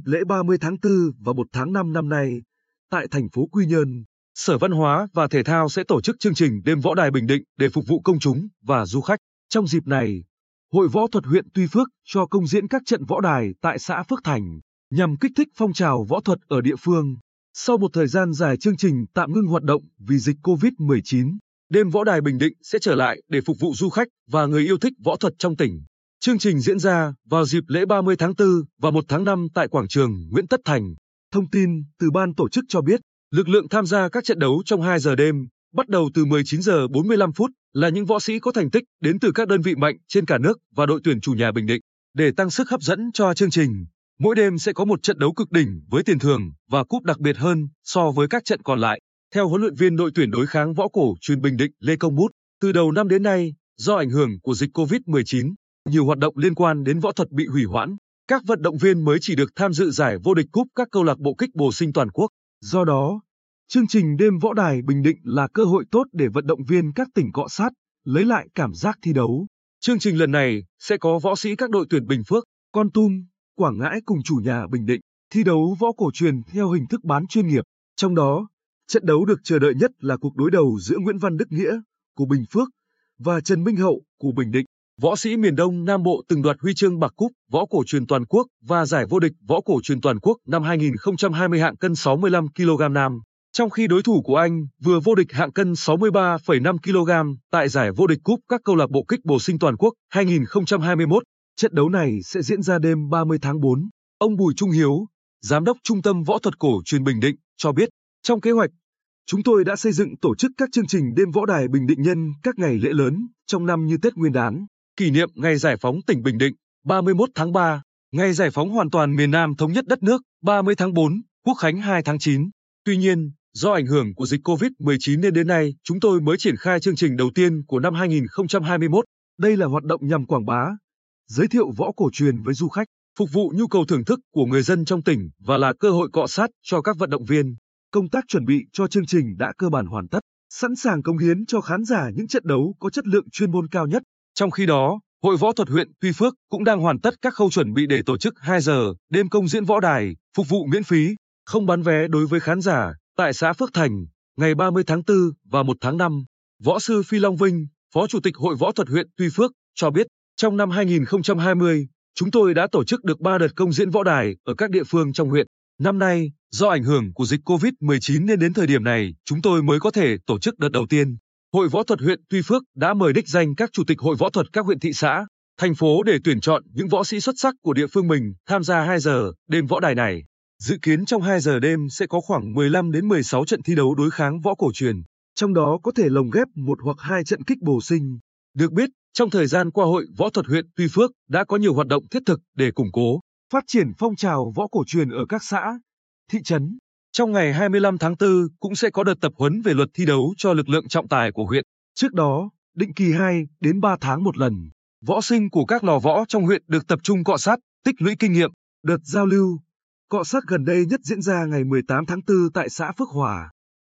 dịp lễ 30 tháng 4 và 1 tháng 5 năm nay, tại thành phố Quy Nhơn, Sở Văn hóa và Thể thao sẽ tổ chức chương trình Đêm Võ Đài Bình Định để phục vụ công chúng và du khách. Trong dịp này, Hội Võ thuật huyện Tuy Phước cho công diễn các trận võ đài tại xã Phước Thành nhằm kích thích phong trào võ thuật ở địa phương. Sau một thời gian dài chương trình tạm ngưng hoạt động vì dịch COVID-19, Đêm Võ Đài Bình Định sẽ trở lại để phục vụ du khách và người yêu thích võ thuật trong tỉnh. Chương trình diễn ra vào dịp lễ 30 tháng 4 và 1 tháng 5 tại quảng trường Nguyễn Tất Thành. Thông tin từ ban tổ chức cho biết, lực lượng tham gia các trận đấu trong 2 giờ đêm, bắt đầu từ 19 giờ 45 phút, là những võ sĩ có thành tích đến từ các đơn vị mạnh trên cả nước và đội tuyển chủ nhà Bình Định. Để tăng sức hấp dẫn cho chương trình, mỗi đêm sẽ có một trận đấu cực đỉnh với tiền thưởng và cúp đặc biệt hơn so với các trận còn lại. Theo huấn luyện viên đội tuyển đối kháng võ cổ truyền Bình Định Lê Công Bút, từ đầu năm đến nay, do ảnh hưởng của dịch COVID-19, nhiều hoạt động liên quan đến võ thuật bị hủy hoãn. Các vận động viên mới chỉ được tham dự giải vô địch cúp các câu lạc bộ kích bồ sinh toàn quốc. Do đó, chương trình Đêm Võ Đài Bình Định là cơ hội tốt để vận động viên các tỉnh cọ sát, lấy lại cảm giác thi đấu. Chương trình lần này sẽ có võ sĩ các đội tuyển Bình Phước, Kon Tum, Quảng Ngãi cùng chủ nhà Bình Định thi đấu võ cổ truyền theo hình thức bán chuyên nghiệp. Trong đó, trận đấu được chờ đợi nhất là cuộc đối đầu giữa Nguyễn Văn Đức Nghĩa của Bình Phước và Trần Minh Hậu của Bình Định. Võ sĩ miền Đông Nam Bộ từng đoạt huy chương bạc cúp võ cổ truyền toàn quốc và giải vô địch võ cổ truyền toàn quốc năm 2020 hạng cân 65 kg nam, trong khi đối thủ của anh vừa vô địch hạng cân 63,5 kg tại giải vô địch cúp các câu lạc bộ kích bồ sinh toàn quốc 2021. Trận đấu này sẽ diễn ra đêm 30 tháng 4. Ông Bùi Trung Hiếu, Giám đốc Trung tâm Võ thuật cổ truyền Bình Định cho biết, trong kế hoạch, chúng tôi đã xây dựng tổ chức các chương trình Đêm Võ Đài Bình Định nhân các ngày lễ lớn trong năm như Tết Nguyên đán, kỷ niệm Ngày Giải phóng tỉnh Bình Định 31 tháng 3, Ngày Giải phóng hoàn toàn miền Nam thống nhất đất nước 30 tháng 4, Quốc khánh 2 tháng 9. Tuy nhiên, do ảnh hưởng của dịch COVID-19 nên đến nay chúng tôi mới triển khai chương trình đầu tiên của năm 2021. Đây là hoạt động nhằm quảng bá, giới thiệu võ cổ truyền với du khách, phục vụ nhu cầu thưởng thức của người dân trong tỉnh và là cơ hội cọ sát cho các vận động viên. Công tác chuẩn bị cho chương trình đã cơ bản hoàn tất, sẵn sàng cống hiến cho khán giả những trận đấu có chất lượng chuyên môn cao nhất. Trong khi đó, Hội Võ thuật huyện Tuy Phước cũng đang hoàn tất các khâu chuẩn bị để tổ chức 2 giờ đêm công diễn võ đài, phục vụ miễn phí, không bán vé đối với khán giả tại xã Phước Thành ngày 30 tháng 4 và 1 tháng 5. Võ sư Phi Long Vinh, Phó Chủ tịch Hội Võ thuật huyện Tuy Phước cho biết, trong năm 2020, chúng tôi đã tổ chức được 3 đợt công diễn võ đài ở các địa phương trong huyện. Năm nay, do ảnh hưởng của dịch COVID-19 nên đến thời điểm này, chúng tôi mới có thể tổ chức đợt đầu tiên. Hội Võ thuật huyện Tuy Phước đã mời đích danh các chủ tịch hội võ thuật các huyện thị xã, thành phố để tuyển chọn những võ sĩ xuất sắc của địa phương mình tham gia 2 giờ đêm võ đài này. Dự kiến trong 2 giờ đêm sẽ có khoảng 15 đến 16 trận thi đấu đối kháng võ cổ truyền, trong đó có thể lồng ghép 1 hoặc 2 trận kích bồ sinh. Được biết, trong thời gian qua Hội Võ thuật huyện Tuy Phước đã có nhiều hoạt động thiết thực để củng cố, phát triển phong trào võ cổ truyền ở các xã, thị trấn. Trong ngày 25 tháng 4 cũng sẽ có đợt tập huấn về luật thi đấu cho lực lượng trọng tài của huyện. Trước đó, định kỳ 2 đến 3 tháng một lần, võ sinh của các lò võ trong huyện được tập trung cọ sát, tích lũy kinh nghiệm. Đợt giao lưu, cọ sát gần đây nhất diễn ra ngày 18 tháng 4 tại xã Phước Hòa.